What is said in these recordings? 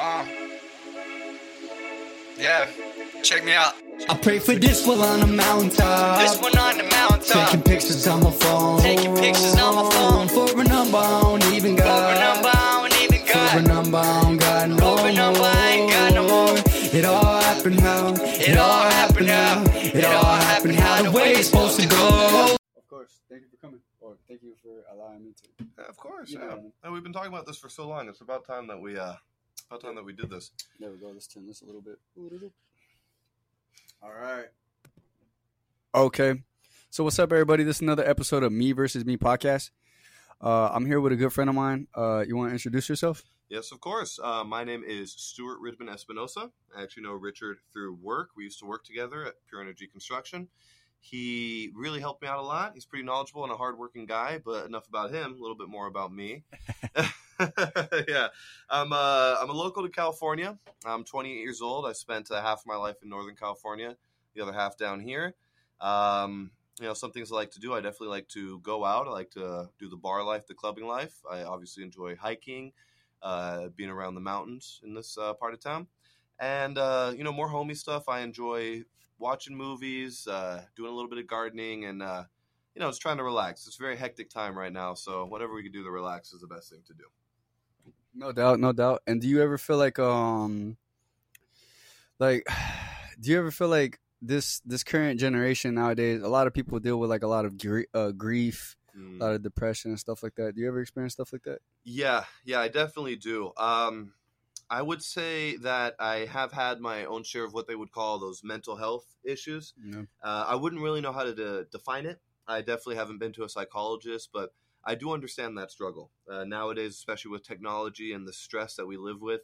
Wow. Yeah, check me out. I pray for this one on the mountaintop. This one on the mountaintop. Taking pictures on my phone. Taking pictures on my phone. For a number I don't even got. For a number I don't even got. For a number I don't got no more. For a number I ain't got no more. It all happened now. It all happened now. It all happened how the way it's supposed to go. Of course, thank you for coming. Or thank you for allowing me to. Yeah, of course, yeah. And we've been talking about this for so long. It's about time that we did this. There we go. Let's turn this a little bit. All right. Okay. So what's up, everybody? This is another episode of Me versus Me podcast. I'm here with a good friend of mine. You want to introduce yourself? Yes, of course. My name is Stewart Rideman Espinosa. I actually know Richard through work. We used to work together at Pure Energy Construction. He really helped me out a lot. He's pretty knowledgeable and a hardworking guy, but enough about him, a little bit more about me. Yeah. I'm a local to California. I'm 28 years old. I spent half of my life in Northern California, the other half down here. Some things I like to do. I definitely like to go out. I like to do the bar life, the clubbing life. I obviously enjoy hiking, being around the mountains in this part of town. And, more homey stuff. I enjoy watching movies, doing a little bit of gardening, and, just trying to relax. It's a very hectic time right now, so whatever we can do to relax is the best thing to do. No doubt. And do you ever feel like, this current generation nowadays, a lot of people deal with, like, a lot of grief, a lot of depression and stuff like that. Do you ever experience stuff like that? Yeah, I definitely do. I would say that I have had my own share of what they would call those mental health issues. Yeah. I wouldn't really know how to define it. I definitely haven't been to a psychologist, but I do understand that struggle. Nowadays, especially with technology and the stress that we live with,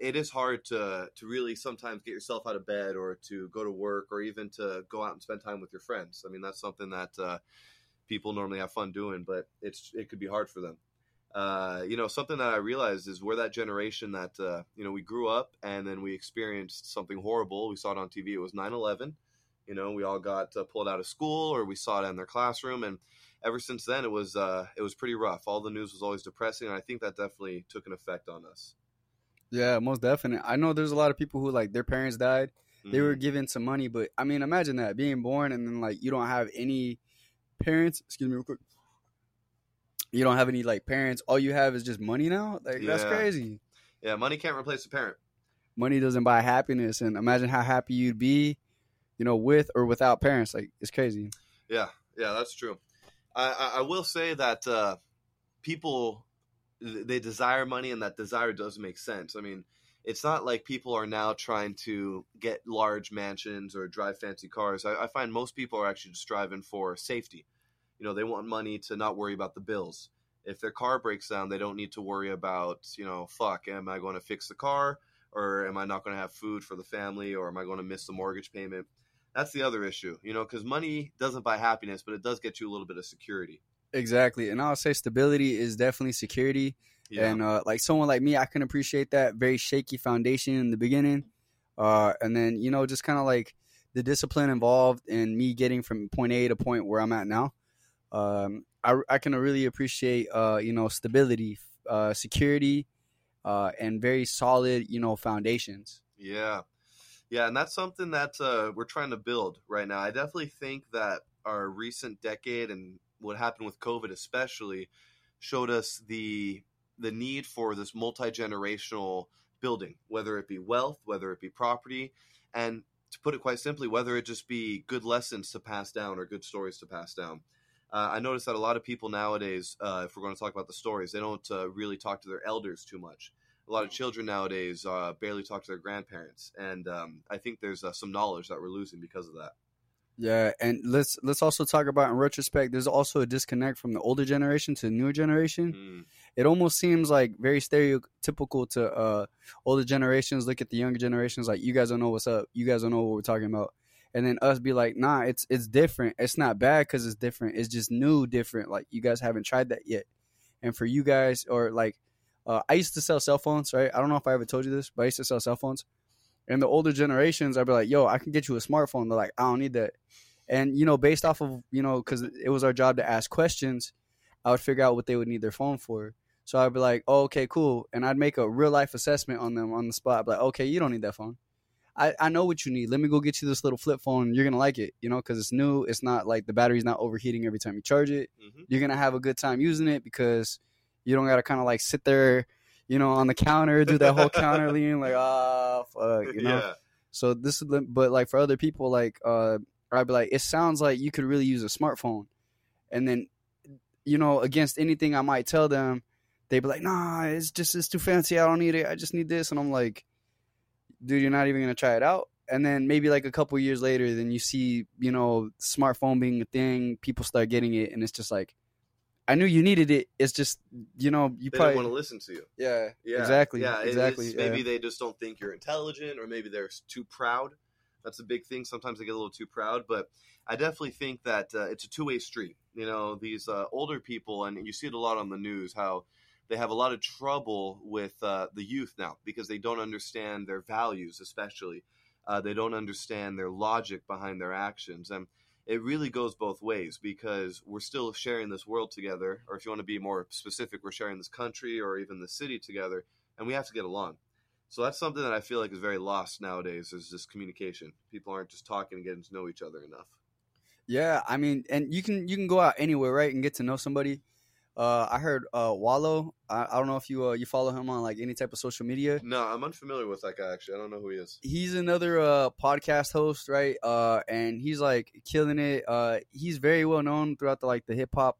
it is hard to really sometimes get yourself out of bed or to go to work or even to go out and spend time with your friends. I mean, that's something that people normally have fun doing, but it could be hard for them. Something that I realized is we're that generation that, we grew up and then we experienced something horrible. We saw it on TV. It was 9/11. We all got pulled out of school or we saw it in their classroom. And ever since then, it was pretty rough. All the news was always depressing. And I think that definitely took an effect on us. Yeah, most definitely. I know there's a lot of people who, like, their parents died. Mm-hmm. They were given some money. But, I mean, imagine that, being born and then, like, you don't have any parents. Excuse me real quick. You don't have any, like, parents. All you have is just money now? Like, yeah. That's crazy. Yeah, money can't replace a parent. Money doesn't buy happiness. And imagine how happy you'd be, with or without parents. Like, it's crazy. Yeah, that's true. I will say that people, they desire money, and that desire does make sense. I mean, it's not like people are now trying to get large mansions or drive fancy cars. I find most people are actually just striving for safety. They want money to not worry about the bills. If their car breaks down, they don't need to worry about, am I going to fix the car, or am I not going to have food for the family, or am I going to miss the mortgage payment? That's the other issue, because money doesn't buy happiness, but it does get you a little bit of security. Exactly. And I'll say stability is definitely security. Yeah. And like someone like me, I can appreciate that very shaky foundation in the beginning. And then, just kind of like the discipline involved in me getting from point A to point where I'm at now. I can really appreciate, stability, security, and very solid, foundations. Yeah. Yeah. And that's something that we're trying to build right now. I definitely think that our recent decade and what happened with COVID especially showed us the need for this multi-generational building, whether it be wealth, whether it be property, and to put it quite simply, whether it just be good lessons to pass down or good stories to pass down. I noticed that a lot of people nowadays, if we're going to talk about the stories, they don't really talk to their elders too much. A lot of children nowadays barely talk to their grandparents. And I think there's some knowledge that we're losing because of that. Yeah. And let's also talk about, in retrospect, there's also a disconnect from the older generation to the newer generation. Mm. It almost seems like very stereotypical to older generations. Look at the younger generations like, you guys don't know what's up. You guys don't know what we're talking about. And then us be like, nah, it's different. It's not bad because it's different. It's just new, different. Like, you guys haven't tried that yet. And for you guys, or like, I used to sell cell phones, right? I don't know if I ever told you this, but I used to sell cell phones. And the older generations, I'd be like, yo, I can get you a smartphone. They're like, I don't need that. And, based off of, because it was our job to ask questions, I would figure out what they would need their phone for. So I'd be like, oh, okay, cool. And I'd make a real life assessment on them on the spot. I'd be like, okay, you don't need that phone. I know what you need. Let me go get you this little flip phone. You're going to like it, you know, because it's new. It's not like the battery's not overheating every time you charge it. Mm-hmm. You're going to have a good time using it because you don't got to kind of like sit there, you know, on the counter, do that whole counter lean like, ah, oh, fuck, you know. Yeah. So this is, but like for other people, like I'd be like, it sounds like you could really use a smartphone. And then, you know, against anything I might tell them, they'd be like, nah, it's too fancy. I don't need it. I just need this. And I'm like, dude, you're not even going to try it out. And then maybe like a couple years later, then you see, you know, smartphone being a thing. People start getting it. And it's just like, I knew you needed it. It's just, you know, you probably want to listen to you. Yeah, yeah, exactly. Yeah, exactly. Yeah. Maybe they just don't think you're intelligent, or maybe they're too proud. That's a big thing. Sometimes they get a little too proud, but I definitely think that it's a two-way street. You know, these older people, and you see it a lot on the news, how they have a lot of trouble with the youth now because they don't understand their values, especially. They don't understand their logic behind their actions. And it really goes both ways because we're still sharing this world together, or if you want to be more specific, we're sharing this country or even the city together, and we have to get along. So that's something that I feel like is very lost nowadays, is just communication. People aren't just talking and getting to know each other enough. Yeah, I mean, and you can go out anywhere, right, and get to know somebody. I heard Wallow. I don't know if you follow him on like any type of social media. No, I'm unfamiliar with that guy, actually. I don't know who he is. He's another podcast host, right? And he's like killing it. He's very well known throughout the hip hop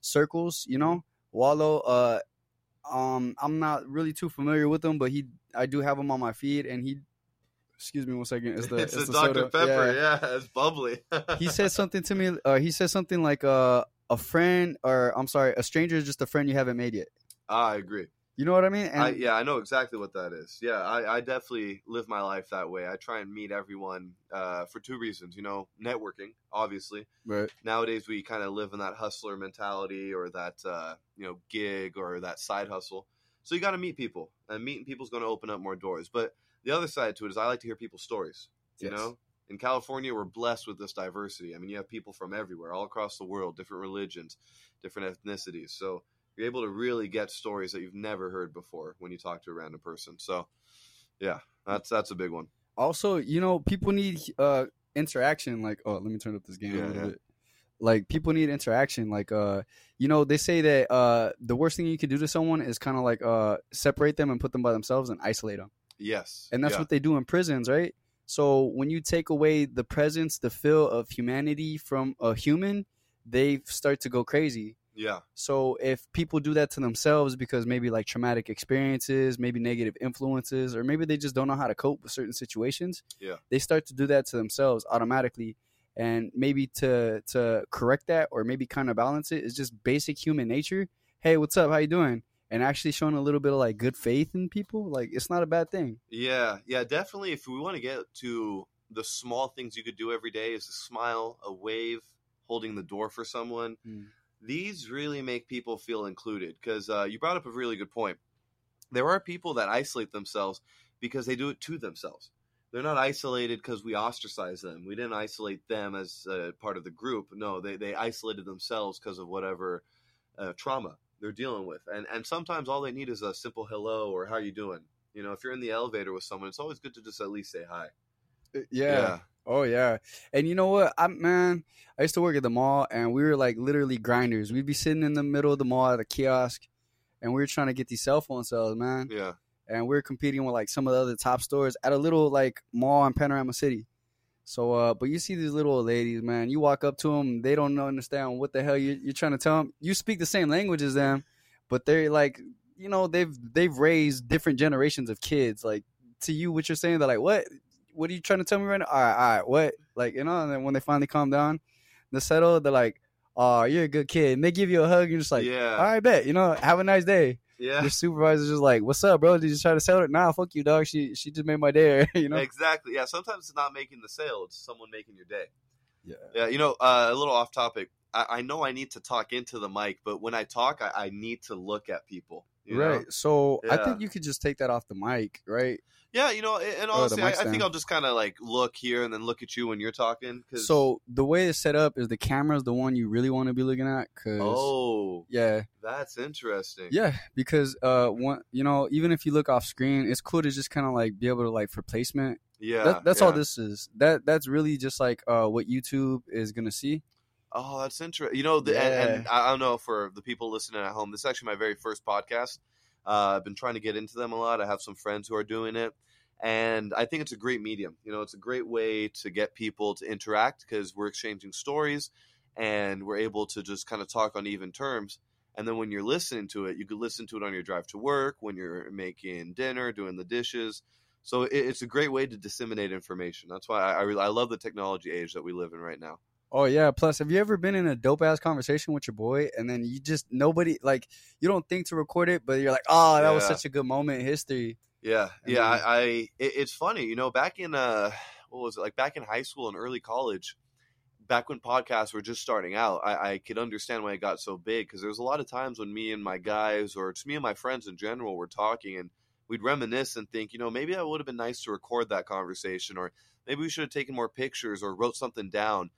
circles, you know. Wallow. I'm not really too familiar with him, but I do have him on my feed, and he. Excuse me one second. It's the Dr. Soda. Pepper. Yeah, it's bubbly. He said something to me. He said something like a stranger is just a friend you haven't made yet. I agree. You know what I mean? And I know exactly what that is. Yeah, I definitely live my life that way. I try and meet everyone for two reasons. You know, networking, obviously. Right. Nowadays, we kind of live in that hustler mentality or that, you know, gig or that side hustle. So you got to meet people. And meeting people is going to open up more doors. But the other side to it is I like to hear people's stories, you know? In California, we're blessed with this diversity. I mean, you have people from everywhere, all across the world, different religions, different ethnicities. So you're able to really get stories that you've never heard before when you talk to a random person. So, yeah, that's a big one. Also, you know, people need interaction. Like, oh, let me turn up this game a little bit. Like, people need interaction. Like, you know, they say that the worst thing you can do to someone is kind of like separate them and put them by themselves and isolate them. Yes. And that's what they do in prisons, right? So when you take away the presence, the feel of humanity from a human, they start to go crazy. Yeah. So if people do that to themselves because maybe like traumatic experiences, maybe negative influences, or maybe they just don't know how to cope with certain situations, they start to do that to themselves automatically. And maybe to correct that or maybe kind of balance it is just basic human nature. Hey, what's up? How you doing? And actually showing a little bit of like good faith in people, like it's not a bad thing. Yeah, yeah, definitely. If we want to get to the small things you could do every day, is a smile, a wave, holding the door for someone. Mm. These really make people feel included because you brought up a really good point. There are people that isolate themselves because they do it to themselves. They're not isolated because we ostracize them. We didn't isolate them as part of the group. No, they isolated themselves because of whatever trauma they're dealing with. And sometimes all they need is a simple hello or how you doing? You know, if you're in the elevator with someone, it's always good to just at least say hi. Yeah. Oh, yeah. And you know what? I used to work at the mall and we were like literally grinders. We'd be sitting in the middle of the mall at a kiosk and we were trying to get these cell phone sales, man. Yeah. And we were competing with like some of the other top stores at a little like mall in Panorama City. So, but you see these little old ladies, man, you walk up to them, they don't understand what the hell you're trying to tell them. You speak the same language as them, but they're like, you know, they've raised different generations of kids. Like to you, what you're saying, they're like, what? What are you trying to tell me right now? All right, what? Like, you know, and then when they finally calm down, they settle, they're like, oh, you're a good kid. And they give you a hug. You're just like, all right, bet, you know, have a nice day. Yeah. Your supervisor's just like, what's up, bro? Did you try to sell it? Nah, fuck you, dog. She just made my day, you know? Exactly. Yeah, sometimes it's not making the sale. It's someone making your day. Yeah. Yeah, you know, a little off topic. I know I need to talk into the mic, but when I talk, I need to look at people. Right. Know? So yeah. I think you could just take that off the mic, right? Yeah, you know, and honestly, I think I'll just kind of like look here and then look at you when you're talking. Cause... So the way it's set up is the camera's the one you really want to be looking at. Cause, oh, yeah, that's interesting. Yeah, because one, you know, even if you look off screen, it's cool to just kind of like be able to like for placement. Yeah, that's all this is. That's really just like what YouTube is gonna see. Oh, that's interesting. You know, and I don't know, for the people listening at home, this is actually my very first podcast. I've been trying to get into them a lot. I have some friends who are doing it, and I think it's a great medium. You know, it's a great way to get people to interact because we're exchanging stories and we're able to just kind of talk on even terms. And then when you're listening to it, you could listen to it on your drive to work, when you're making dinner, doing the dishes. So it's a great way to disseminate information. That's why I love the technology age that we live in right now. Oh, yeah. Plus, have you ever been in a dope-ass conversation with your boy, and then you just, nobody, like, you don't think to record it, but you're like, oh, that was such a good moment in history. Yeah. And yeah. Then... It's funny. You know, back in, back in high school and early college, back when podcasts were just starting out, I could understand why it got so big, because there was a lot of times when me and my guys, or just me and my friends in general, were talking, and we'd reminisce and think, you know, maybe that would have been nice to record that conversation, or maybe we should have taken more pictures or wrote something down.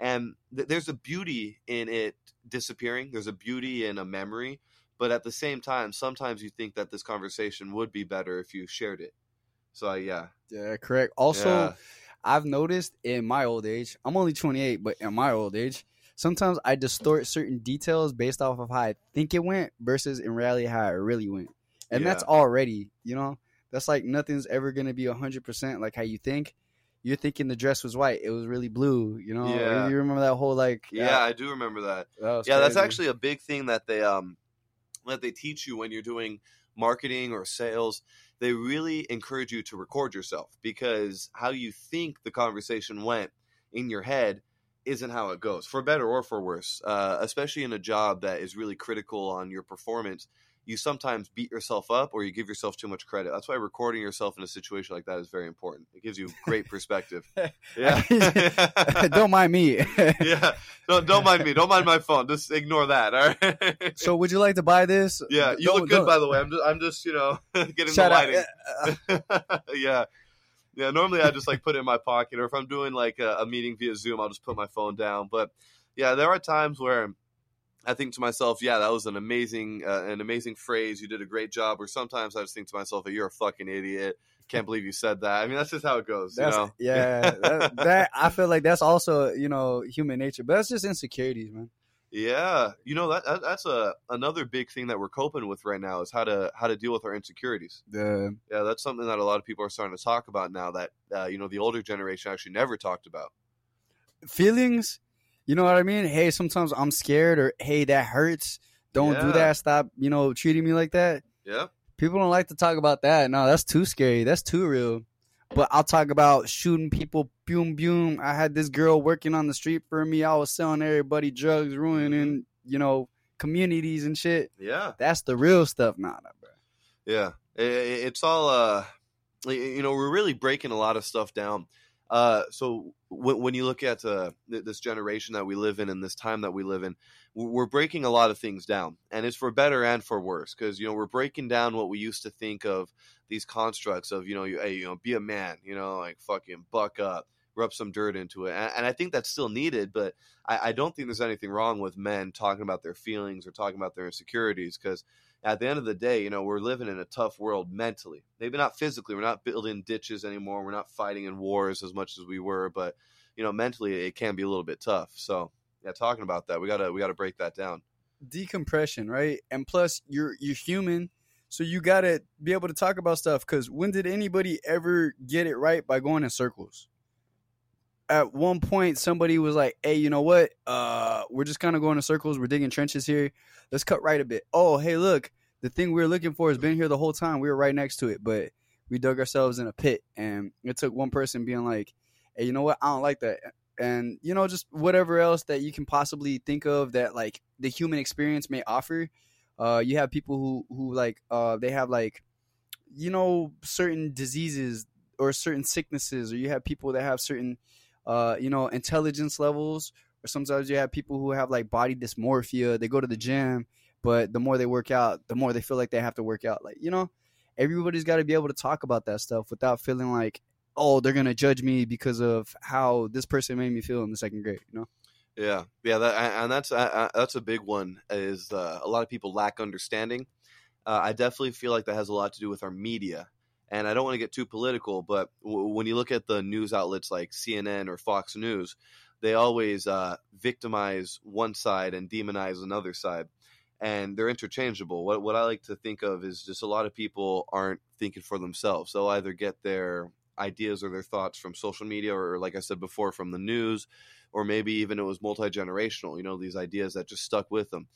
And there's a beauty in it disappearing. There's a beauty in a memory. But at the same time, sometimes you think that this conversation would be better if you shared it. So, yeah. Yeah, correct. Also, yeah. I've noticed in my old age, I'm only 28, but in my old age, sometimes I distort certain details based off of how I think it went versus in reality how it really went. And that's already, you know, that's like nothing's ever going to be 100% like how you think. You're thinking the dress was white. It was really blue, you know? Yeah. You remember that whole, like... Yeah, I do remember that. That that's actually a big thing that they teach you when you're doing marketing or sales. They really encourage you to record yourself, because how you think the conversation went in your head isn't how it goes, for better or for worse, especially in a job that is really critical on your performance. You sometimes beat yourself up, or you give yourself too much credit. That's why recording yourself in a situation like that is very important. It gives you great perspective. Yeah. Don't mind me. Yeah. Don't mind me. Don't mind my phone. Just ignore that. All right. So would you like to buy this? Yeah. You look good, by the way. I'm just, you know, getting the lighting. Yeah. Yeah. Normally I just like put it in my pocket, or if I'm doing like a meeting via Zoom, I'll just put my phone down. But yeah, there are times where I think to myself, yeah, that was an amazing phrase. You did a great job. Or sometimes I just think to myself, hey, you're a fucking idiot. Can't believe you said that. I mean, that's just how it goes. You know? Yeah. that I feel like that's also, you know, human nature. But that's just insecurities, man. Yeah. You know, that's another big thing that we're coping with right now is how to deal with our insecurities. Yeah. Yeah, that's something that a lot of people are starting to talk about now that, you know, the older generation actually never talked about. Feelings. You know what I mean? Hey, sometimes I'm scared, or, hey, that hurts. Don't do that. Stop, you know, treating me like that. Yeah. People don't like to talk about that. No, that's too scary. That's too real. But I'll talk about shooting people. Boom, boom. I had this girl working on the street for me. I was selling everybody drugs, ruining, you know, communities and shit. Yeah. That's the real stuff. Nah, bro. Yeah. It's all, you know, we're really breaking a lot of stuff down. So when you look at this generation that we live in and this time that we live in, we're breaking a lot of things down, and it's for better and for worse, because, you know, we're breaking down what we used to think of these constructs of, you know, you know, be a man, you know, like fucking buck up, rub some dirt into it. And I think that's still needed, but I don't think there's anything wrong with men talking about their feelings or talking about their insecurities, because at the end of the day, you know, we're living in a tough world mentally. Maybe not physically. We're not building ditches anymore. We're not fighting in wars as much as we were. But, you know, mentally, it can be a little bit tough. So, yeah, talking about that, we gotta break that down. Decompression, right? And plus, you're human, so you gotta be able to talk about stuff. Because when did anybody ever get it right by going in circles? At one point, somebody was like, hey, you know what? We're just kind of going in circles. We're digging trenches here. Let's cut right a bit. Oh, hey, look, the thing we were looking for has been here the whole time. We were right next to it, but we dug ourselves in a pit. And it took one person being like, hey, you know what? I don't like that. And, you know, just whatever else that you can possibly think of that, like, the human experience may offer. You have people who like, they have, like, you know, certain diseases or certain sicknesses, or you have people that have certain, you know, intelligence levels, Or sometimes you have people who have like body dysmorphia. They go to the gym, but the more they work out, the more they feel like they have to work out. Like, you know, everybody's got to be able to talk about that stuff without feeling like, oh, they're going to judge me because of how this person made me feel in the second grade, you know? Yeah. Yeah. That's a big one is a lot of people lack understanding. I definitely feel like that has a lot to do with our media. And I don't want to get too political, but when you look at the news outlets like CNN or Fox News, they always victimize one side and demonize another side. And they're interchangeable. What I like to think of is just a lot of people aren't thinking for themselves. They'll either get their ideas or their thoughts from social media or, like I said before, from the news, or maybe even it was multi-generational, you know, these ideas that just stuck with them.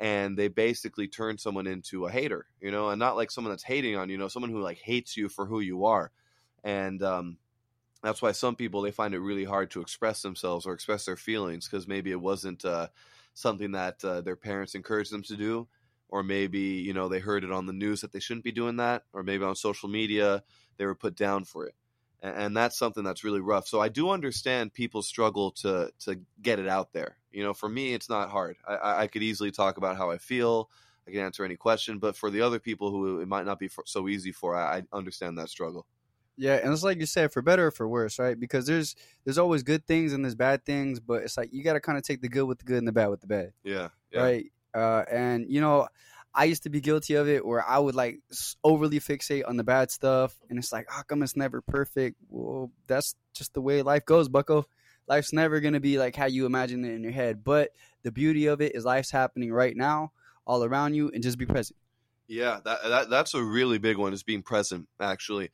And they basically turn someone into a hater, you know, and not like someone that's hating on, you know, someone who like hates you for who you are. And that's why some people, they find it really hard to express themselves or express their feelings because maybe it wasn't something that their parents encourage them to do, or maybe, you know, they heard it on the news that they shouldn't be doing that, or maybe on social media they were put down for it. And that's something that's really rough. So I do understand people struggle to get it out there. You know, for me, it's not hard. I could easily talk about how I feel. I can answer any question. But for the other people who it might not be so easy for, I understand that struggle. Yeah, and it's like you said, for better or for worse, right? Because there's always good things and there's bad things, but it's like you got to kind of take the good with the good and the bad with the bad. Yeah. Right? And, you know, I used to be guilty of it where I would like overly fixate on the bad stuff. And it's like, how come it's never perfect? Well, that's just the way life goes, bucko. Life's never going to be like how you imagine it in your head. But the beauty of it is life's happening right now all around you, and just be present. Yeah, that's a really big one, is being present, actually.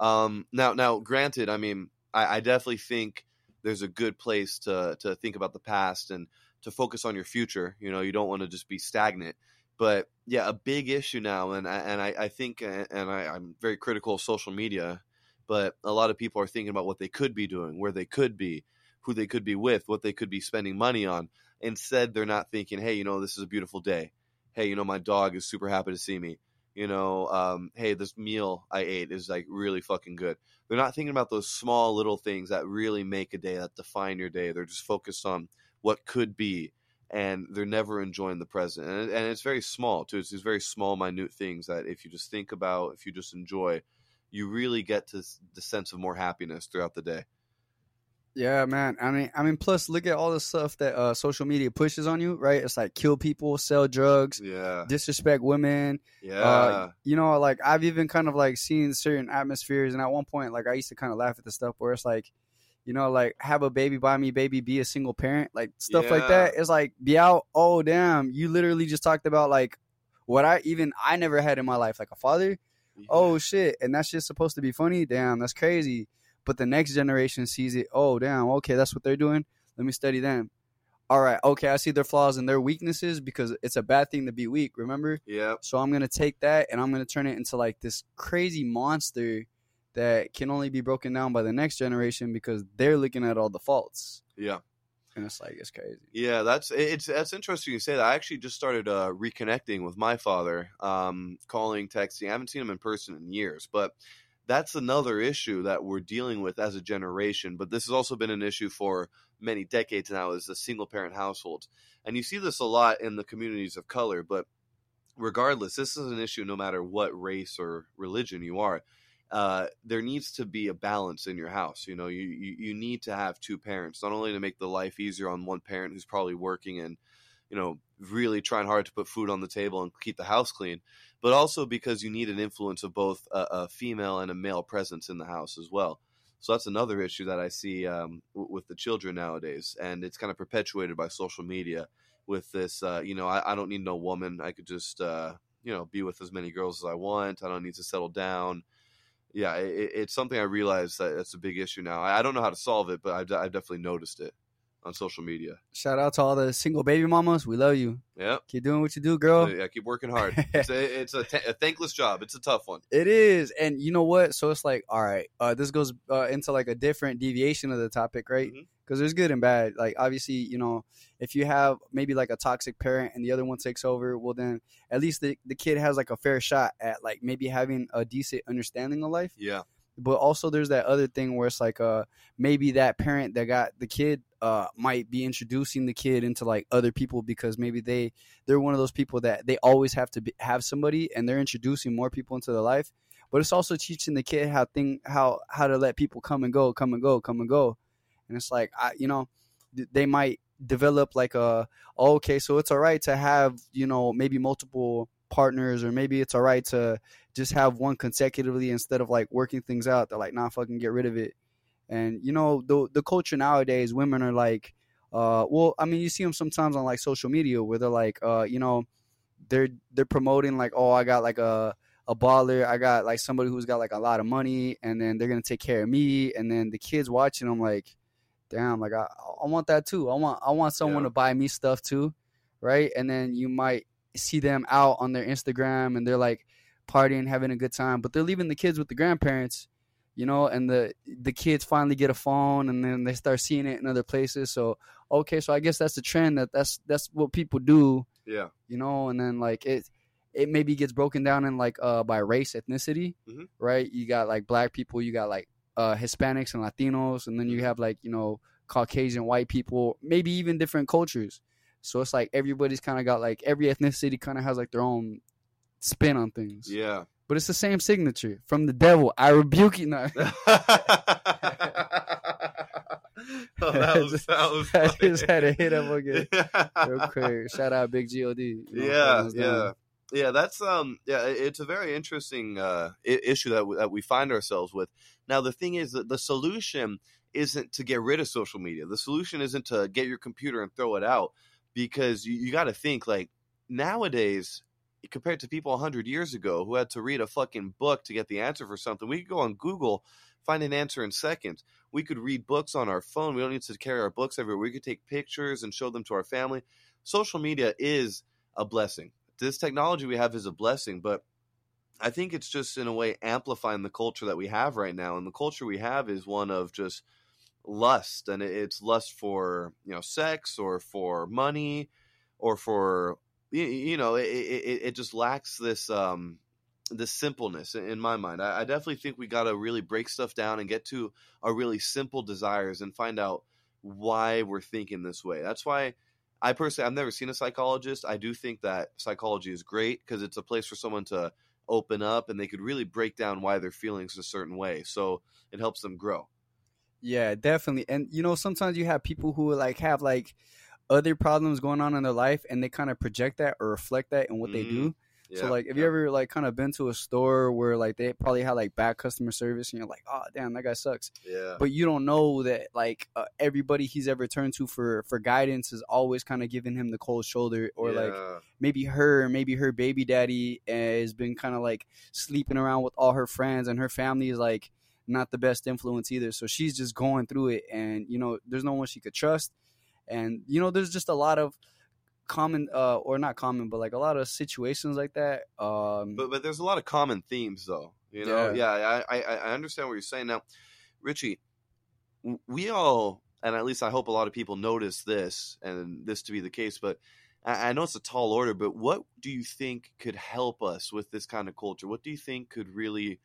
Now, granted, I mean, I definitely think there's a good place to think about the past and to focus on your future. You know, you don't want to just be stagnant. But yeah, a big issue now, and I think I'm very critical of social media, but a lot of people are thinking about what they could be doing, where they could be, who they could be with, what they could be spending money on. Instead, they're not thinking, hey, you know, this is a beautiful day. Hey, you know, my dog is super happy to see me. You know, hey, this meal I ate is like really fucking good. They're not thinking about those small little things that really make a day, that define your day. They're just focused on what could be, and they're never enjoying the present. And it's very small too. It's these very small, minute things that if you just think about, if you just enjoy, you really get to the sense of more happiness throughout the day. Yeah, man. I mean, plus look at all the stuff that social media pushes on you, right? It's like kill people, sell drugs, disrespect women. Yeah. You know, like I've even kind of like seen certain atmospheres. And at one point, like I used to kind of laugh at the stuff where it's like, you know, like have a baby by me, baby, be a single parent, like stuff like that. It's like, be out. Oh, damn. You literally just talked about like what I never had in my life, like a father. Yeah. Oh, shit. And that's just supposed to be funny. Damn, that's crazy. But the next generation sees it. Oh, damn. Okay, that's what they're doing. Let me study them. All right. Okay, I see their flaws and their weaknesses, because it's a bad thing to be weak, remember? Yeah. So I'm going to take that and I'm going to turn it into like this crazy monster that can only be broken down by the next generation because they're looking at all the faults. Yeah. And it's like, it's crazy. Yeah, that's interesting you say that. I actually just started reconnecting with my father, calling, texting. I haven't seen him in person in years, but that's another issue that we're dealing with as a generation. But this has also been an issue for many decades now, is the single parent households. And you see this a lot in the communities of color, but regardless, this is an issue no matter what race or religion you are. There needs to be a balance in your house. You know, you need to have two parents, not only to make the life easier on one parent who's probably working and, you know, really trying hard to put food on the table and keep the house clean, but also because you need an influence of both a female and a male presence in the house as well. So that's another issue that I see with the children nowadays. And it's kind of perpetuated by social media with this, you know, I don't need no woman. I could just, you know, be with as many girls as I want. I don't need to settle down. Yeah, it's something I realized that that's a big issue now. I don't know how to solve it, but I've definitely noticed it on social media. Shout out to all the single baby mamas. We love you. Yeah. Keep doing what you do, girl. Yeah, keep working hard. It's a thankless job. It's a tough one. It is. And you know what? So it's like, all right, this goes into like a different deviation of the topic, right? Because there's good and bad. Like, obviously, you know, if you have maybe like a toxic parent and the other one takes over, well, then at least the kid has like a fair shot at like maybe having a decent understanding of life. Yeah. But also there's that other thing where it's like maybe that parent that got the kid might be introducing the kid into like other people, because maybe they're one of those people that they always have to have somebody, and they're introducing more people into their life. But it's also teaching the kid how to let people come and go. And it's like, they might develop like so it's all right to have, maybe multiple partners, or maybe it's all right to just have one consecutively instead of like working things out. They're like, nah, fucking get rid of it. And, the culture nowadays, women are like, you see them sometimes on like social media where they're like, they're promoting like, oh, I got like a baller, I got like somebody who's got like a lot of money, and then they're going to take care of me. And then the kids watching them like, damn, like I want that too. I want someone to buy me stuff too. Right. And then you might see them out on their Instagram and they're like partying, having a good time, but they're leaving the kids with the grandparents, and the kids finally get a phone, and then they start seeing it in other places. So I guess that's the trend, that's what people do. Yeah. And then like it maybe gets broken down in like by race, ethnicity, mm-hmm. right? You got like black people, you got like Hispanics and Latinos, and then you have like Caucasian white people, maybe even different cultures. So it's like everybody's kind of got like every ethnicity kind of has like their own spin on things. Yeah, but it's the same signature from the devil. I rebuke you now. Oh, that was I just had to hit him again. Okay, shout out Big God. Yeah, that's it's a very interesting issue that we find ourselves with. Now, the thing is that the solution isn't to get rid of social media. The solution isn't to get your computer and throw it out, because you got to think like nowadays compared to people 100 years ago who had to read a fucking book to get the answer for something. We could go on Google, find an answer in seconds. We could read books on our phone. We don't need to carry our books everywhere. We could take pictures and show them to our family. Social media is a blessing. This technology we have is a blessing, but I think it's just in a way amplifying the culture that we have right now. And the culture we have is one of just lust, and it's lust for, sex, or for money, or for, it just lacks this simpleness in my mind. I definitely think we got to really break stuff down and get to our really simple desires and find out why we're thinking this way. That's why I personally, I've never seen a psychologist. I do think that psychology is great because it's a place for someone to open up and they could really break down why their feelings a certain way. So it helps them grow. Yeah, definitely. And, sometimes you have people who like have like other problems going on in their life, and they kind of project that or reflect that in what they do. Yeah, so like, have you ever like kind of been to a store where like they probably had like bad customer service and you're like, oh damn, that guy sucks. Yeah. But you don't know that like everybody he's ever turned to for guidance is always kind of giving him the cold shoulder, or like maybe her baby daddy has been kind of like sleeping around with all her friends, and her family is like not the best influence either. So she's just going through it, and there's no one she could trust. And there's just a lot of a lot of situations like that. But there's a lot of common themes though, I understand what you're saying. Now, Richie, we all, and at least I hope a lot of people notice this and this to be the case, but I know it's a tall order, but what do you think could help us with this kind of culture? What do you think could really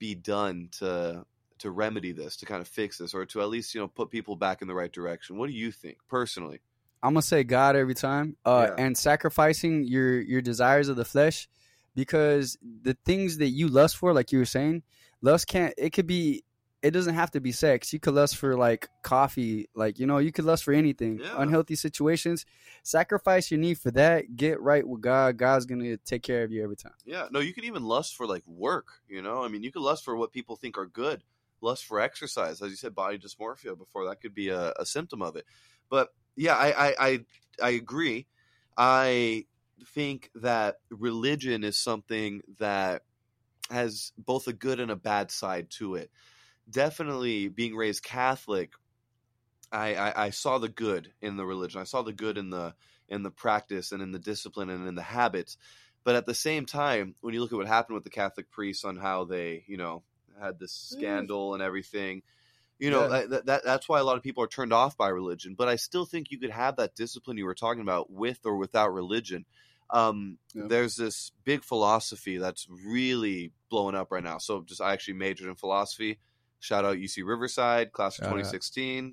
be done to remedy this, to kind of fix this, or to at least, put people back in the right direction? What do you think personally? I'm going to say God every time, and sacrificing your desires of the flesh, because the things that you lust for, like you were saying, it doesn't have to be sex. You could lust for like coffee, like, you could lust for anything, unhealthy situations. Sacrifice your need for that. Get right with God. God's going to take care of you every time. Yeah. No, you could even lust for like work, you could lust for what people think are good. Lust for exercise. As you said, body dysmorphia before, that could be a symptom of it. But yeah, I agree. I think that religion is something that has both a good and a bad side to it. Definitely being raised Catholic, I saw the good in the religion. I saw the good in the practice and in the discipline and in the habits. But at the same time, when you look at what happened with the Catholic priests on how they, had this scandal and everything, that's why a lot of people are turned off by religion. But I still think you could have that discipline you were talking about with or without religion. There's this big philosophy that's really blowing up right now. So I actually majored in philosophy. Shout out UC Riverside, class of 2016. Yeah.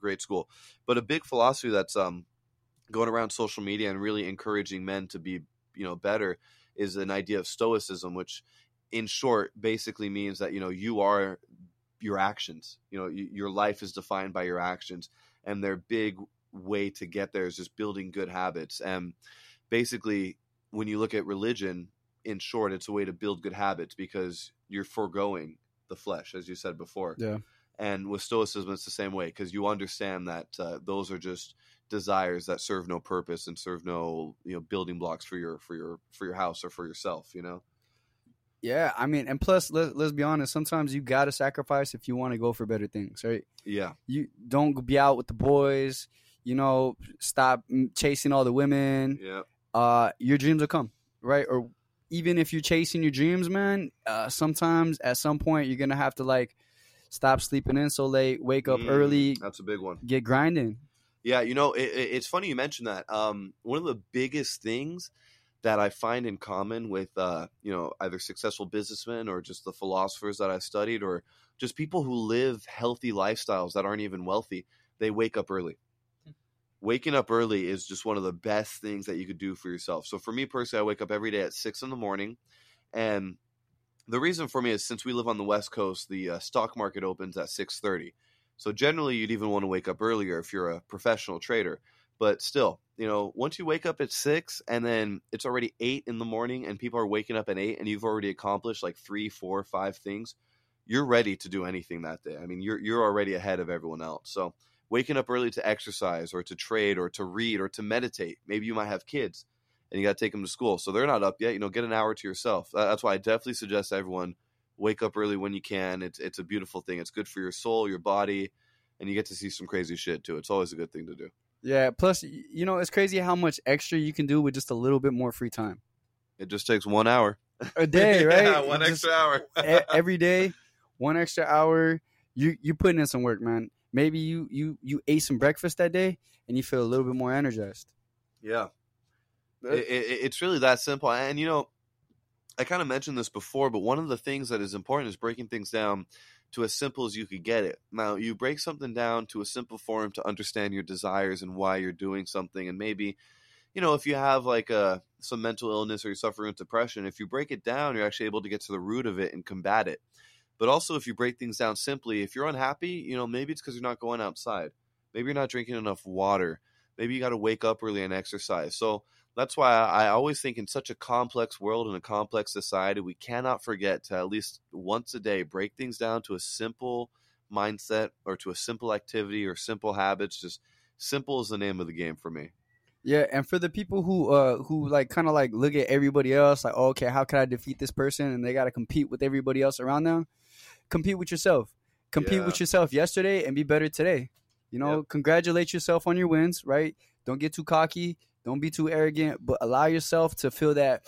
Great school. But a big philosophy that's going around social media and really encouraging men to be, better is an idea of stoicism, which in short basically means that, you are your actions. Your life is defined by your actions, and their big way to get there is just building good habits. And basically, when you look at religion, in short, it's a way to build good habits because you're foregoing the flesh, as you said before. Yeah. And with stoicism, it's the same way, because you understand that those are just desires that serve no purpose and serve no, building blocks for your house or for yourself, Yeah, I mean, and plus, let's be honest. Sometimes you gotta sacrifice if you want to go for better things, right? Yeah. You don't be out with the boys. Stop chasing all the women. Yeah. Your dreams will come, right? Or even if you're chasing your dreams, man, sometimes at some point you're gonna have to stop sleeping in so late, wake up early. That's a big one. Get grinding. Yeah, it's funny you mentioned that. One of the biggest things that I find in common with, either successful businessmen or just the philosophers that I studied, or just people who live healthy lifestyles that aren't even wealthy, they wake up early. Waking up early is just one of the best things that you could do for yourself. So for me personally, I wake up every day at 6 a.m. And the reason for me is since we live on the West Coast, the stock market opens at 6:30. So generally you'd even want to wake up earlier if you're a professional trader. But still, once you wake up at 6 and then it's already 8 a.m. and people are waking up at 8 and you've already accomplished 3, 4, 5 things, you're ready to do anything that day. I mean, you're already ahead of everyone else. So waking up early to exercise or to trade or to read or to meditate. Maybe you might have kids and you got to take them to school, so they're not up yet. Get an hour to yourself. That's why I definitely suggest everyone wake up early when you can. It's a beautiful thing. It's good for your soul, your body, and you get to see some crazy shit too. It's always a good thing to do. Yeah, plus, it's crazy how much extra you can do with just a little bit more free time. It just takes 1 hour. A day, right? Yeah, extra hour. Every day, 1 extra hour. You're putting in some work, man. Maybe you ate some breakfast that day and you feel a little bit more energized. Yeah. It's really that simple. And, I kind of mentioned this before, but one of the things that is important is breaking things down to as simple as you could get it. Now, you break something down to a simple form to understand your desires and why you're doing something. And maybe, if you have some mental illness or you're suffering with depression, if you break it down, you're actually able to get to the root of it and combat it. But also, if you break things down simply, if you're unhappy, maybe it's because you're not going outside. Maybe you're not drinking enough water. Maybe you got to wake up early and exercise. So that's why I always think in such a complex world and a complex society, we cannot forget to at least once a day break things down to a simple mindset or to a simple activity or simple habits. Just simple is the name of the game for me. Yeah, and for the people who look at everybody else okay, how can I defeat this person? And they got to compete with everybody else around them. Compete with yourself. Compete with yourself yesterday and be better today. Congratulate yourself on your wins, right? Don't get too cocky. Don't be too arrogant, but allow yourself to feel that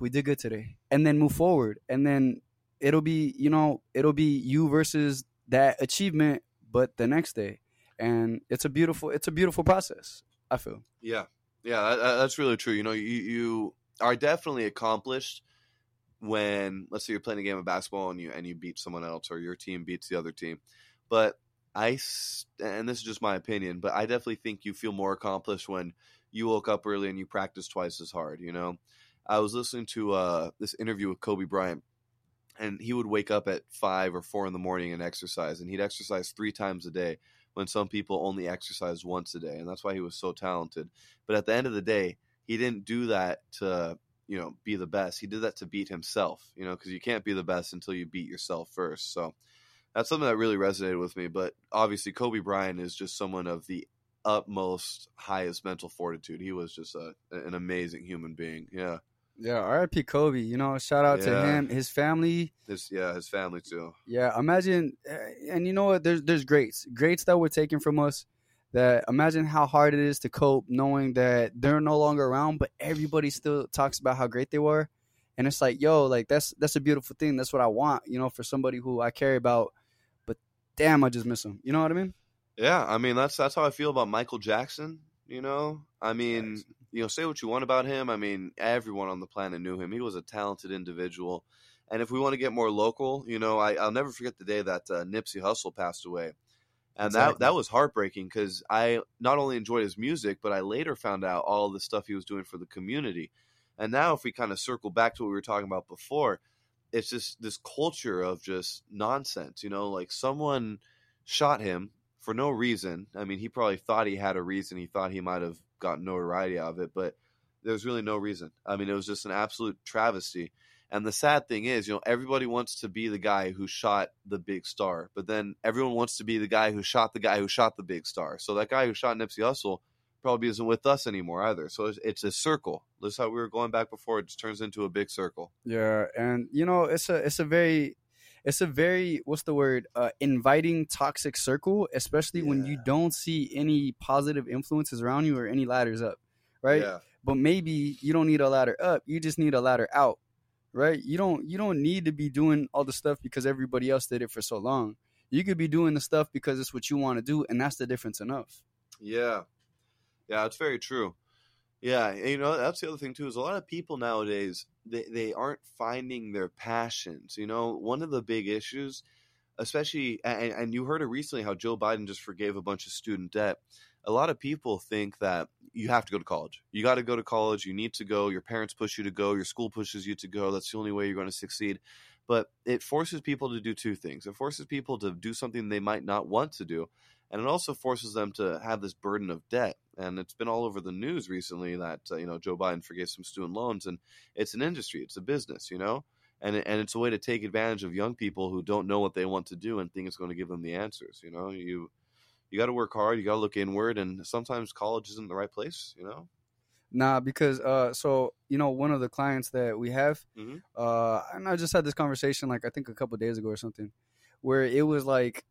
we did good today and then move forward. And then it'll be you versus that achievement, but the next day. And it's a beautiful process, I feel. Yeah. Yeah. That's really true. You are definitely accomplished when, let's say you're playing a game of basketball and you beat someone else or your team beats the other team. But and this is just my opinion, but I definitely think you feel more accomplished when you woke up early and you practice twice as hard, I was listening to this interview with Kobe Bryant, and he would wake up at 5 or 4 in the morning and exercise, and he'd exercise 3 times a day when some people only exercise once a day, and that's why he was so talented. But at the end of the day, he didn't do that to be the best. He did that to beat himself, because you can't be the best until you beat yourself first. So that's something that really resonated with me. But obviously, Kobe Bryant is just someone of the utmost, highest mental fortitude. He was just an amazing human being. Yeah. Yeah. R.I.P. Kobe. Shout out to him, his family. His family too. Yeah. Imagine, and what? There's greats that were taken from us. That imagine how hard it is to cope, knowing that they're no longer around, but everybody still talks about how great they were, and it's that's a beautiful thing. That's what I want, for somebody who I care about. Damn, I just miss him. You know what I mean? Yeah, I mean, that's how I feel about Michael Jackson. you know, say what you want about him. I mean, everyone on the planet knew him. He was a talented individual. And if we want to get more local, you know, I'll never forget the day that Nipsey Hussle passed away. And exactly. that was heartbreaking because I not only enjoyed his music, but I later found out all the stuff he was doing for the community. And now if we kind of circle back to what we were talking about before, it's just this culture of just nonsense, you know, like someone shot him for no reason. I mean, he probably thought he had a reason. He thought he might have gotten notoriety out of it, but there's really no reason. I mean, it was just an absolute travesty. And the sad thing is, you know, everybody wants to be the guy who shot the big star, but then everyone wants to be the guy who shot the guy who shot the big star. So that guy who shot Nipsey Hussle probably isn't with us anymore either. So it's a circle. That's how we were going back before. It just turns into a big circle. Yeah. And you know, it's a very, what's the word, inviting toxic circle, especially when you don't see any positive influences around you or any ladders up. Right. Yeah. But maybe you don't need a ladder up. You just need a ladder out. Right. You don't need to be doing all the stuff because everybody else did it for so long. You could be doing the stuff because it's what you want to do. And that's the difference enough. Yeah. Yeah, it's very true. Yeah. And, you know, that's the other thing, too, is a lot of people nowadays, they aren't finding their passions. You know, one of the big issues, especially, and you heard it recently how Joe Biden just forgave a bunch of student debt. A lot of people think that you have to go to college. You got to go to college. You need to go. Your parents push you to go. Your school pushes you to go. That's the only way you're going to succeed. But it forces people to do two things. It forces people to do something they might not want to do. And it also forces them to have this burden of debt. And it's been all over the news recently that, you know, Joe Biden forgave some student loans. And it's an industry. It's a business, you know, and it's a way to take advantage of young people who don't know what they want to do and think it's going to give them the answers. You know, you got to work hard. You got to look inward. And sometimes college isn't the right place, you know. Nah, because you know, one of the clients that we have, mm-hmm. And I just had this conversation, like, I think a couple of days ago or something, where it was like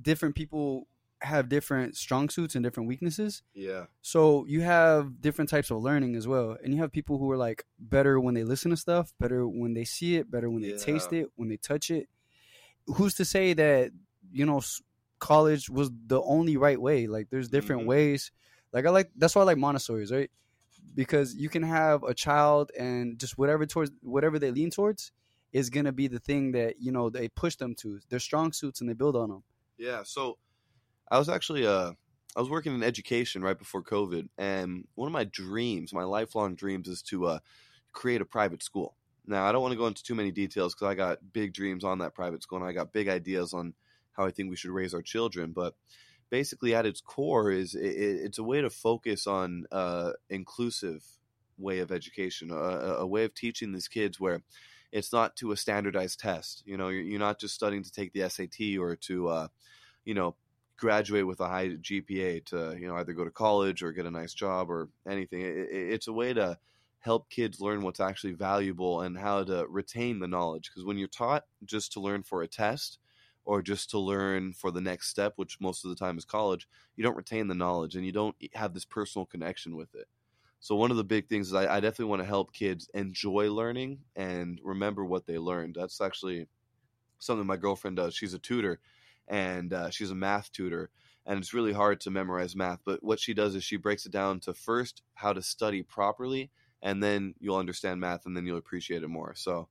different people have different strong suits and different weaknesses. Yeah. So you have different types of learning as well. And you have people who are like better when they listen to stuff, better when they see it, better when they taste it, when they touch it. Who's to say that, you know, college was the only right way? Like there's different mm-hmm. ways. Like that's why I like Montessori's, right? Because you can have a child and just whatever they lean towards is going to be the thing that, you know, they push them to. They're strong suits and they build on them. Yeah. So I was actually I was working in education right before COVID, and one of my dreams, my lifelong dreams, is to create a private school. Now, I don't want to go into too many details because I got big dreams on that private school, and I got big ideas on how I think we should raise our children. But basically, at its core, is it's a way to focus on inclusive way of education, a way of teaching these kids where it's not to a standardized test. You know, you're not just studying to take the SAT or to, you know, graduate with a high GPA to, you know, either go to college or get a nice job or anything. It's a way to help kids learn what's actually valuable and how to retain the knowledge. Because when you're taught just to learn for a test or just to learn for the next step, which most of the time is college, you don't retain the knowledge and you don't have this personal connection with it. So one of the big things is I definitely want to help kids enjoy learning and remember what they learned. That's actually something my girlfriend does. She's a tutor. And she's a math tutor, and it's really hard to memorize math. But what she does is she breaks it down to first how to study properly, and then you'll understand math, and then you'll appreciate it more. So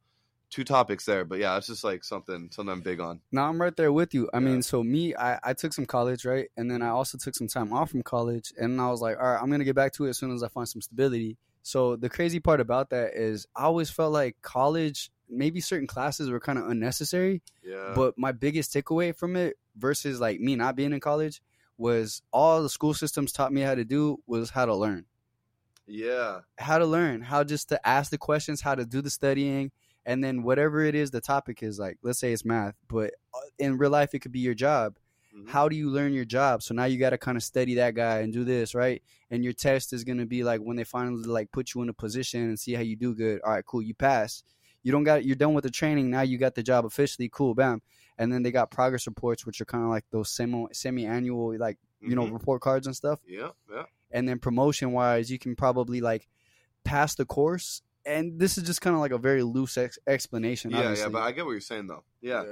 two topics there. But, yeah, it's just like something I'm big on. No, I'm right there with you. I mean, so me, I took some college, right? And then I also took some time off from college, and I was like, all right, I'm going to get back to it as soon as I find some stability. So the crazy part about that is I always felt like college, maybe certain classes were kind of unnecessary. Yeah. But my biggest takeaway from it versus like me not being in college was all the school systems taught me how to do was how to learn. Yeah. How to learn, how just to ask the questions, how to do the studying. And then whatever it is, the topic is like, let's say it's math, but in real life, it could be your job. Mm-hmm. How do you learn your job? So now you got to kind of study that guy and do this, right? And your test is going to be like when they finally like put you in a position and see how you do good. All right, cool. You pass. You don't got. You're done with the training. Now you got the job officially. Cool, bam. And then they got progress reports, which are kind of like those semi-annual, like mm-hmm. you know, report cards and stuff. Yeah, yeah. And then promotion-wise, you can probably like pass the course. And this is just kind of like a very loose explanation. Yeah, obviously. Yeah. But I get what you're saying, though. Yeah.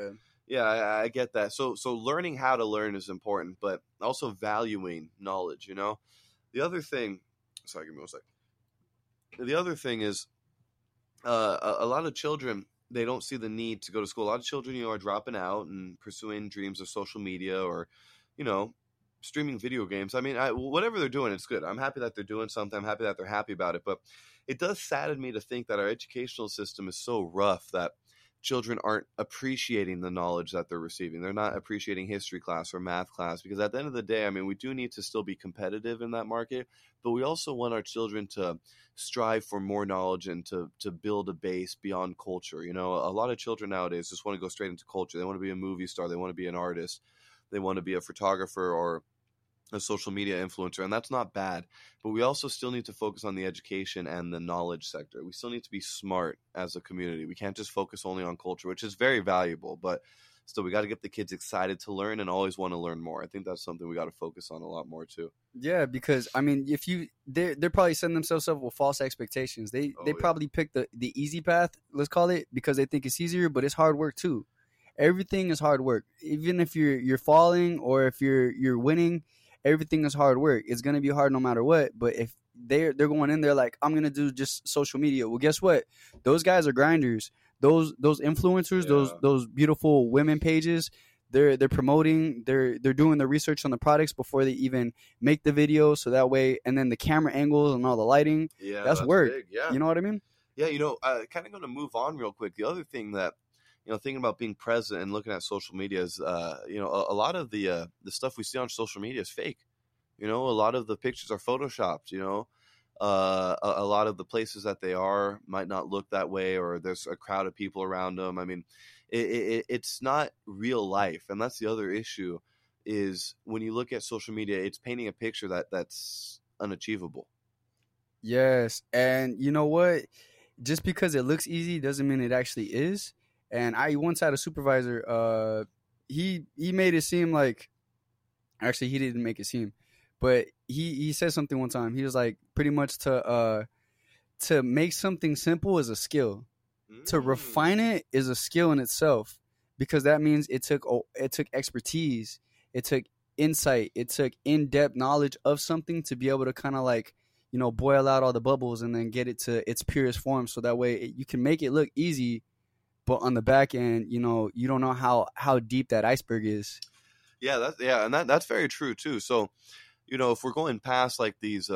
I get that. So learning how to learn is important, but also valuing knowledge. You know, the other thing. Sorry, give me one second. The other thing is a lot of children, they don't see the need to go to school. A lot of children, you know, are dropping out and pursuing dreams of social media or, you know, streaming video games. I mean, whatever they're doing, it's good. I'm happy that they're doing something. I'm happy that they're happy about it. But it does sadden me to think that our educational system is so rough that children aren't appreciating the knowledge that they're receiving. They're not appreciating history class or math class, because at the end of the day, I mean, we do need to still be competitive in that market, but we also want our children to strive for more knowledge and to build a base beyond culture. You know, a lot of children nowadays just want to go straight into culture. They want to be a movie star. They want to be an artist. They want to be a photographer or a social media influencer, and that's not bad, but we also still need to focus on the education and the knowledge sector. We still need to be smart as a community. We can't just focus only on culture, which is very valuable, but still we got to get the kids excited to learn and always want to learn more. I think that's something we got to focus on a lot more too. Yeah, because I mean, if you they're probably setting themselves up with false expectations. They probably pick the easy path, let's call it, because they think it's easier, but it's hard work too. Everything is hard work. Even if you're falling or if you're winning, everything is hard work. It's going to be hard no matter what. But if they're going in there like, I'm going to do just social media. Well, guess what? Those guys are grinders. Those influencers, those beautiful women pages, they're promoting, they're doing the research on the products before they even make the video. So that way, and then the camera angles and all the lighting, that's work. Big, yeah. You know what I mean? Yeah, you know, kind of going to move on real quick. The other thing that, you know, thinking about being present and looking at social media is, you know, a lot of the stuff we see on social media is fake. You know, a lot of the pictures are photoshopped, you know, a lot of the places that they are might not look that way, or there's a crowd of people around them. I mean, it's not real life. And that's the other issue, is when you look at social media, it's painting a picture that's unachievable. Yes. And you know what? Just because it looks easy doesn't mean it actually is. And I once had a supervisor, he made it seem like, actually he didn't make it seem, but he said something one time. He was like, pretty much to make something simple is a skill. To refine it is a skill in itself, because that means it took expertise. It took insight. It took in-depth knowledge of something to be able to kind of like, you know, boil out all the bubbles and then get it to its purest form. So that way you can make it look easy, but on the back end, you know, you don't know how deep that iceberg is. Yeah, that's very true too. So, you know, if we're going past like these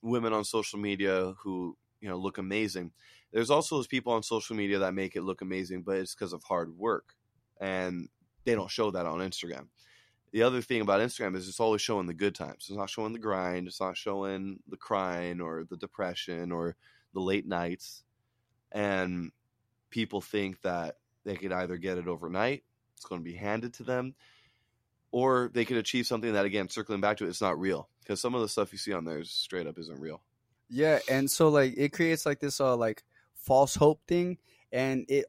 women on social media who, you know, look amazing, there's also those people on social media that make it look amazing, but it's because of hard work, and they don't show that on Instagram. The other thing about Instagram is it's always showing the good times. It's not showing the grind. It's not showing the crying or the depression or the late nights, and people think that they could either get it overnight, it's going to be handed to them, or they could achieve something that, again, circling back to it, it's not real, because some of the stuff you see on there straight up isn't real. Yeah. And so like it creates like this like false hope thing, and it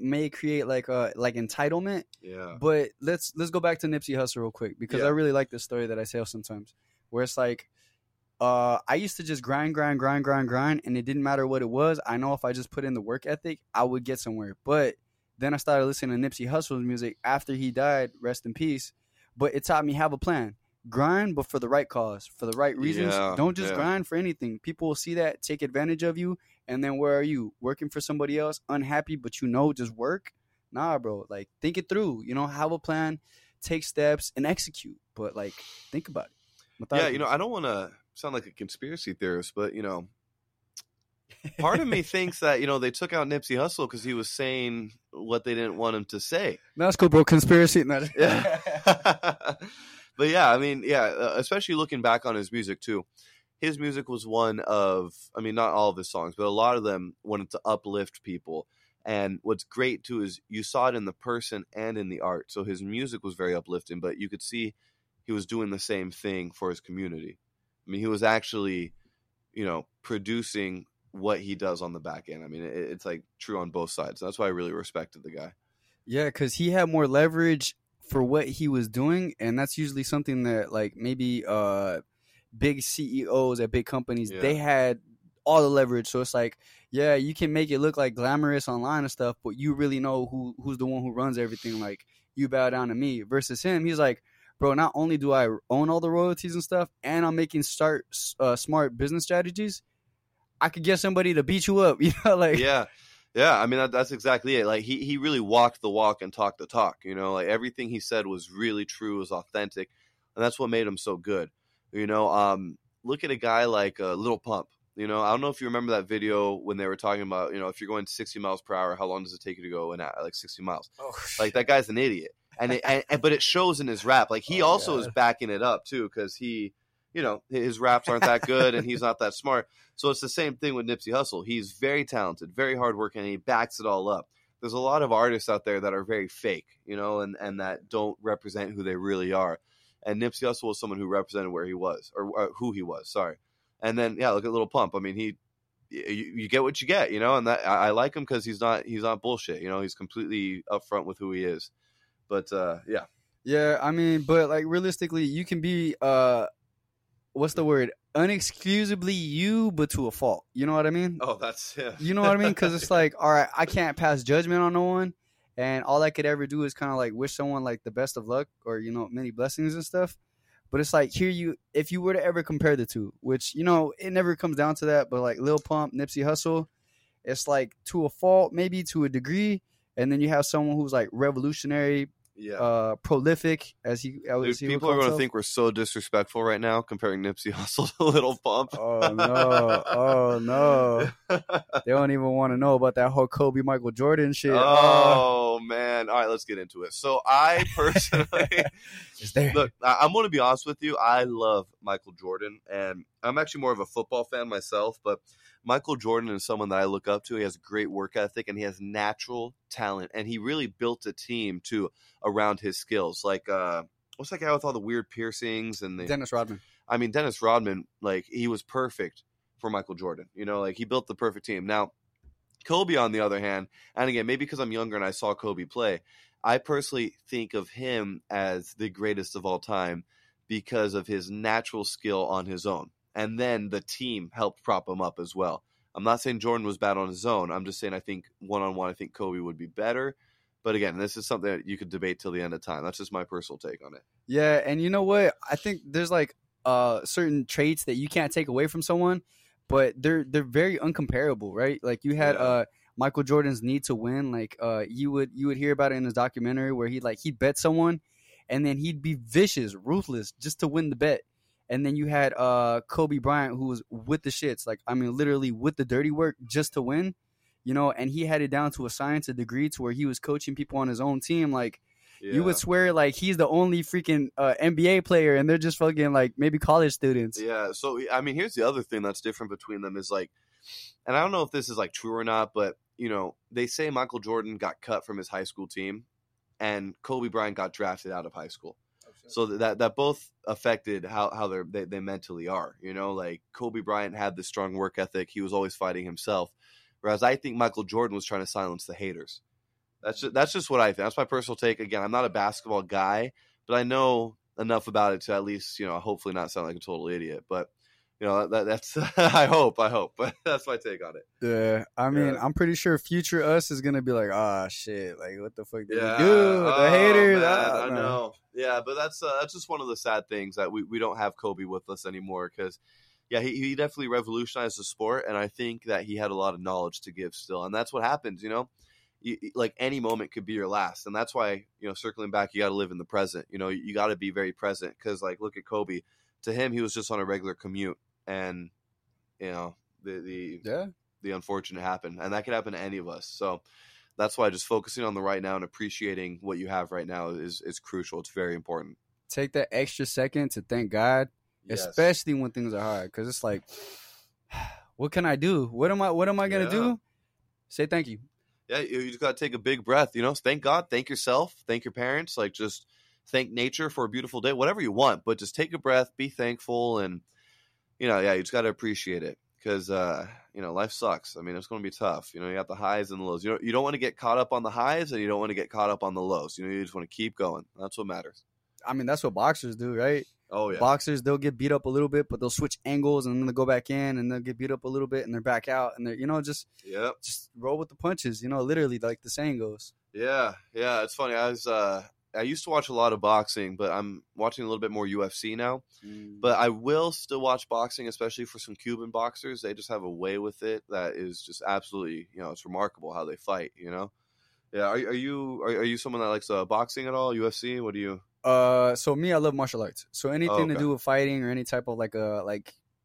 may create like entitlement. Yeah. But let's go back to Nipsey Hussle real quick, because I really like this story that I say sometimes, where it's like, I used to just grind, and it didn't matter what it was. I know if I just put in the work ethic, I would get somewhere. But then I started listening to Nipsey Hussle's music after he died, rest in peace. But it taught me, have a plan. Grind, but for the right cause, for the right reasons. Yeah, don't just grind for anything. People will see that, take advantage of you, and then where are you? Working for somebody else, unhappy, but you know, just work? Nah, bro. Like, think it through. You know, have a plan, take steps, and execute. But, like, think about it. Yeah, you know, I don't want to sound like a conspiracy theorist, but, you know, part of me thinks that, you know, they took out Nipsey Hussle because he was saying what they didn't want him to say. No, that's cool, bro. Conspiracy. Yeah. But yeah, I mean, especially looking back on his music too. His music was one of, I mean, not all of his songs, but a lot of them wanted to uplift people. And what's great too is you saw it in the person and in the art. So his music was very uplifting, but you could see he was doing the same thing for his community. I mean, he was actually, you know, producing what he does on the back end. I mean, it's like true on both sides. That's why I really respected the guy. Yeah, because he had more leverage for what he was doing. And that's usually something that like maybe big CEOs at big companies, they had all the leverage. So it's like, yeah, you can make it look like glamorous online and stuff, but you really know who's the one who runs everything. Like, you bow down to me. Versus him, he's like, bro, not only do I own all the royalties and stuff, and I'm making smart business strategies, I could get somebody to beat you up, you know, like, yeah. Yeah, I mean, that's exactly it. Like, he really walked the walk and talked the talk, you know, like everything he said was really true, was authentic. And that's what made him so good. You know, look at a guy like Little Pump. You know, I don't know if you remember that video when they were talking about, you know, if you're going 60 miles per hour, how long does it take you to go in at like 60 miles? Oh, like, that guy's an idiot. And, but it shows in his rap. Like, he also is backing it up, too, because he, you know, his raps aren't that good and he's not that smart. So it's the same thing with Nipsey Hussle. He's very talented, very hardworking, and he backs it all up. There's a lot of artists out there that are very fake, you know, and that don't represent who they really are. And Nipsey Hussle was someone who represented where he was, or who he was, sorry. And then, yeah, look at Little Pump. I mean, you get what you get, you know, and that I like him because he's not bullshit. You know, he's completely upfront with who he is. But, yeah. Yeah, I mean, but, like, realistically, you can be, what's the word? Unexcusably you, but to a fault. You know what I mean? Oh, that's, yeah. You know what I mean? Because it's like, all right, I can't pass judgment on no one. And all I could ever do is kind of, like, wish someone, like, the best of luck or, you know, many blessings and stuff. But it's like, here if you were to ever compare the two, which, you know, it never comes down to that, but like Lil Pump, Nipsey Hussle, it's like to a fault, maybe to a degree. And then you have someone who's like revolutionary, prolific, as he always says. People are going to think we're so disrespectful right now comparing Nipsey Hussle to Lil Pump. Oh, no. Oh, no. They don't even want to know about that whole Kobe Michael Jordan shit. Oh, man. All right, let's get into it. So I personally, look, I'm going to be honest with you. I love Michael Jordan, and I'm actually more of a football fan myself, but Michael Jordan is someone that I look up to. He has great work ethic, and he has natural talent, and he really built a team, too, around his skills. Like, what's that guy with all the weird piercings? And Dennis Rodman. I mean, Dennis Rodman, like, he was perfect for Michael Jordan. You know, like, he built the perfect team. Now, Kobe, on the other hand, and again, maybe because I'm younger and I saw Kobe play, I personally think of him as the greatest of all time because of his natural skill on his own. And then the team helped prop him up as well. I'm not saying Jordan was bad on his own. I'm just saying I think one-on-one, I think Kobe would be better. But again, this is something that you could debate till the end of time. That's just my personal take on it. Yeah, and you know what? I think there's like certain traits that you can't take away from someone, but they're very uncomparable, right? Like you had Michael Jordan's need to win. Like you would hear about it in his documentary where he'd bet someone, and then he'd be vicious, ruthless, just to win the bet. And then you had Kobe Bryant, who was with the shits. Like, I mean, literally with the dirty work just to win, you know, and he had it down to a science, a degree to where he was coaching people on his own team. Like, you would swear, like, he's the only freaking NBA player, and they're just fucking, like, maybe college students. Yeah, so, I mean, here's the other thing that's different between them is, like, and I don't know if this is, like, true or not, but, you know, they say Michael Jordan got cut from his high school team, and Kobe Bryant got drafted out of high school. So that both affected how they mentally are, you know, like Kobe Bryant had this strong work ethic. He was always fighting himself. Whereas I think Michael Jordan was trying to silence the haters. That's just what I think. That's my personal take. Again, I'm not a basketball guy, but I know enough about it to at least, you know, hopefully not sound like a total idiot, but you know, that's, I hope, but that's my take on it. Yeah. I mean, I'm pretty sure future us is going to be like, shit, like what the fuck did we do? The haters. I know. Yeah. But that's just one of the sad things that we don't have Kobe with us anymore. Cause yeah, he definitely revolutionized the sport. And I think that he had a lot of knowledge to give still. And that's what happens, you know, like any moment could be your last. And that's why, you know, circling back, you got to live in the present, you know, you got to be very present. Cause like, look at Kobe. To him, he was just on a regular commute. And, you know, the unfortunate happened. And that could happen to any of us. So that's why just focusing on the right now and appreciating what you have right now is crucial. It's very important. Take that extra second to thank God, especially when things are hard. Because it's like, what can I do? What am I going to do? Say thank you. Yeah, you just got to take a big breath. You know, thank God. Thank yourself. Thank your parents. Like, just thank nature for a beautiful day. Whatever you want. But just take a breath. Be thankful and... You know, yeah, you just got to appreciate it because, you know, life sucks. I mean, it's going to be tough. You know, you got the highs and the lows. You don't want to get caught up on the highs and you don't want to get caught up on the lows. You know, you just want to keep going. That's what matters. I mean, that's what boxers do, right? Oh, yeah. Boxers, they'll get beat up a little bit, but they'll switch angles and then they'll go back in and they'll get beat up a little bit and they're back out. And, they're, you know, just roll with the punches, you know, literally like the saying goes. Yeah. Yeah. It's funny. I was I used to watch a lot of boxing, but I'm watching a little bit more UFC now. But I will still watch boxing, especially for some Cuban boxers. They just have a way with it that is just absolutely, you know, it's remarkable how they fight, you know? Yeah. Are you someone that likes boxing at all? UFC? What do you? So me, I love martial arts. So anything to do with fighting or any type of like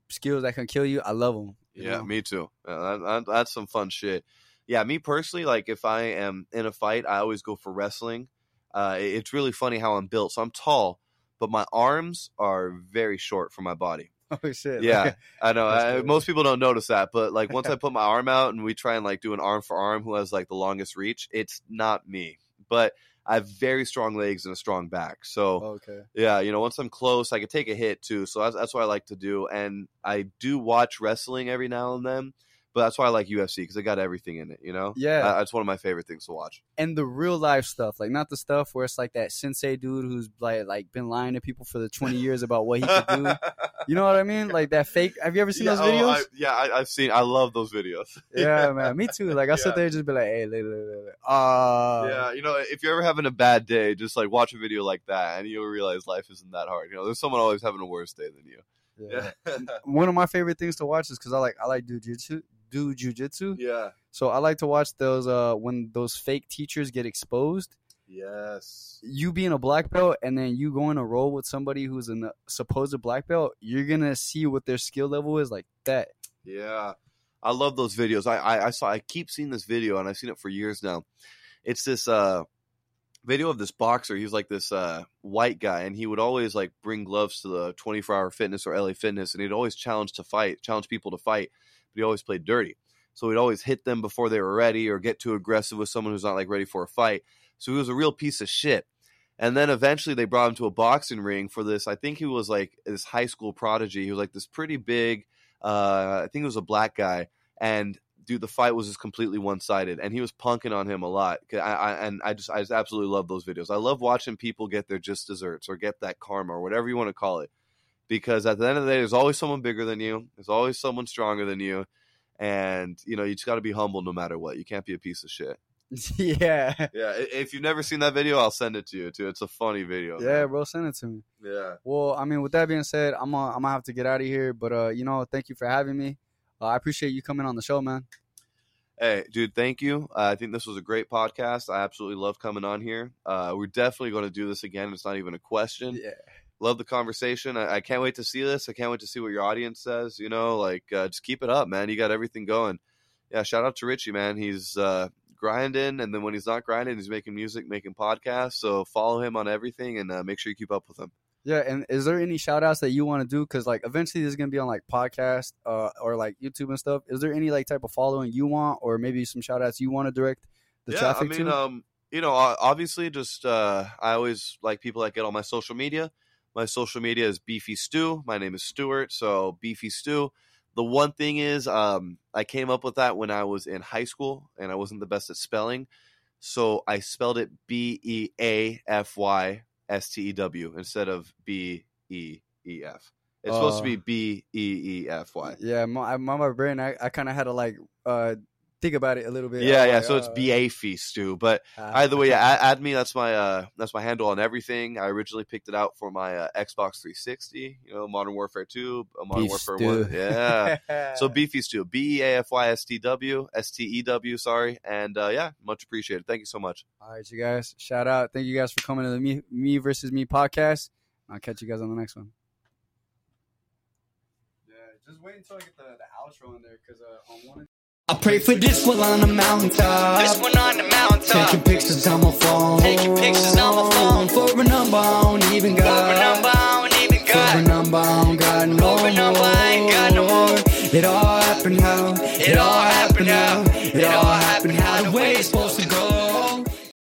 skills that can kill you, I love them. Yeah, know? Me too. That's some fun shit. Yeah, me personally, like if I am in a fight, I always go for wrestling. It's really funny how I'm built. So I'm tall, but my arms are very short for my body. Oh, shit. Yeah, I know. Most people don't notice that. But like once I put my arm out and we try and like do an arm for arm, who has like the longest reach, it's not me. But I have very strong legs and a strong back. So, yeah, you know, once I'm close, I can take a hit too. So that's what I like to do. And I do watch wrestling every now and then. But that's why I like UFC, because it got everything in it, you know? Yeah. It's one of my favorite things to watch. And the real life stuff, like not the stuff where it's like that sensei dude who's like been lying to people for the 20 years about what he could do. You know what I mean? Like that fake. Have you ever seen those videos? I've seen. I love those videos. Yeah, man. Me too. Like I sit there and just be like, hey, you know, if you're ever having a bad day, just like watch a video like that and you'll realize life isn't that hard. You know, there's someone always having a worse day than you. Yeah. One of my favorite things to watch is because I like do jujitsu. Yeah. So I like to watch those when those fake teachers get exposed. Yes. You being a black belt and then you going to roll with somebody who's a supposed black belt, you're gonna see what their skill level is like that. Yeah. I love those videos. I keep seeing this video and I've seen it for years now. It's this video of this boxer. He was like this white guy and he would always like bring gloves to the 24-hour fitness or LA Fitness and he'd always challenge people to fight. But he always played dirty. So he'd always hit them before they were ready or get too aggressive with someone who's not like ready for a fight. So he was a real piece of shit. And then eventually they brought him to a boxing ring for this. I think he was like this high school prodigy. He was like this pretty big, I think it was a black guy. And dude, the fight was just completely one-sided and he was punking on him a lot. I just absolutely love those videos. I love watching people get their just desserts or get that karma or whatever you want to call it. Because at the end of the day, there's always someone bigger than you. There's always someone stronger than you. And, you know, you just got to be humble no matter what. You can't be a piece of shit. Yeah. Yeah. If you've never seen that video, I'll send it to you, too. It's a funny video. Yeah, man. Bro, send it to me. Yeah. Well, I mean, with that being said, I'm gonna have to get out of here. But, you know, thank you for having me. I appreciate you coming on the show, man. Hey, dude, thank you. I think this was a great podcast. I absolutely love coming on here. We're definitely going to do this again. It's not even a question. Yeah. Love the conversation. I can't wait to see this. I can't wait to see what your audience says. You know, like, just keep it up, man. You got everything going. Yeah, shout out to Richie, man. He's grinding, and then when he's not grinding, he's making music, making podcasts. So follow him on everything, and make sure you keep up with him. Yeah, and is there any shout-outs that you want to do? Because, like, eventually this is going to be on, like, podcast or, like, YouTube and stuff. Is there any, like, type of following you want or maybe some shout-outs you want to direct the traffic to? Yeah, I mean, you know, obviously just I always like people that get on my social media. My social media is BeafyStew. My name is Stewart, so BeafyStew. The one thing is I came up with that when I was in high school, and I wasn't the best at spelling. So I spelled it BEAFYSTEW instead of BEEF. It's supposed to be BEEFY. Yeah, my brain, I kind of had to, like, think about it a little bit. Yeah, yeah. Like, so it's BeafyStew. But either way, add me. That's my handle on everything. I originally picked it out for my Xbox 360. You know, Modern Warfare 2, Modern Warfare 1. Yeah. So BeafyStew, BEAFYSTEW. Sorry, and yeah, much appreciated. Thank you so much. All right, you guys. Shout out. Thank you guys for coming to the Me versus Me podcast. I'll catch you guys on the next one. Yeah, just wait until I get the outro in there because on one. I pray for this one on the mountaintop. This one on the mountaintop. Taking pictures on my phone. Taking pictures on my phone. For a number I don't even got.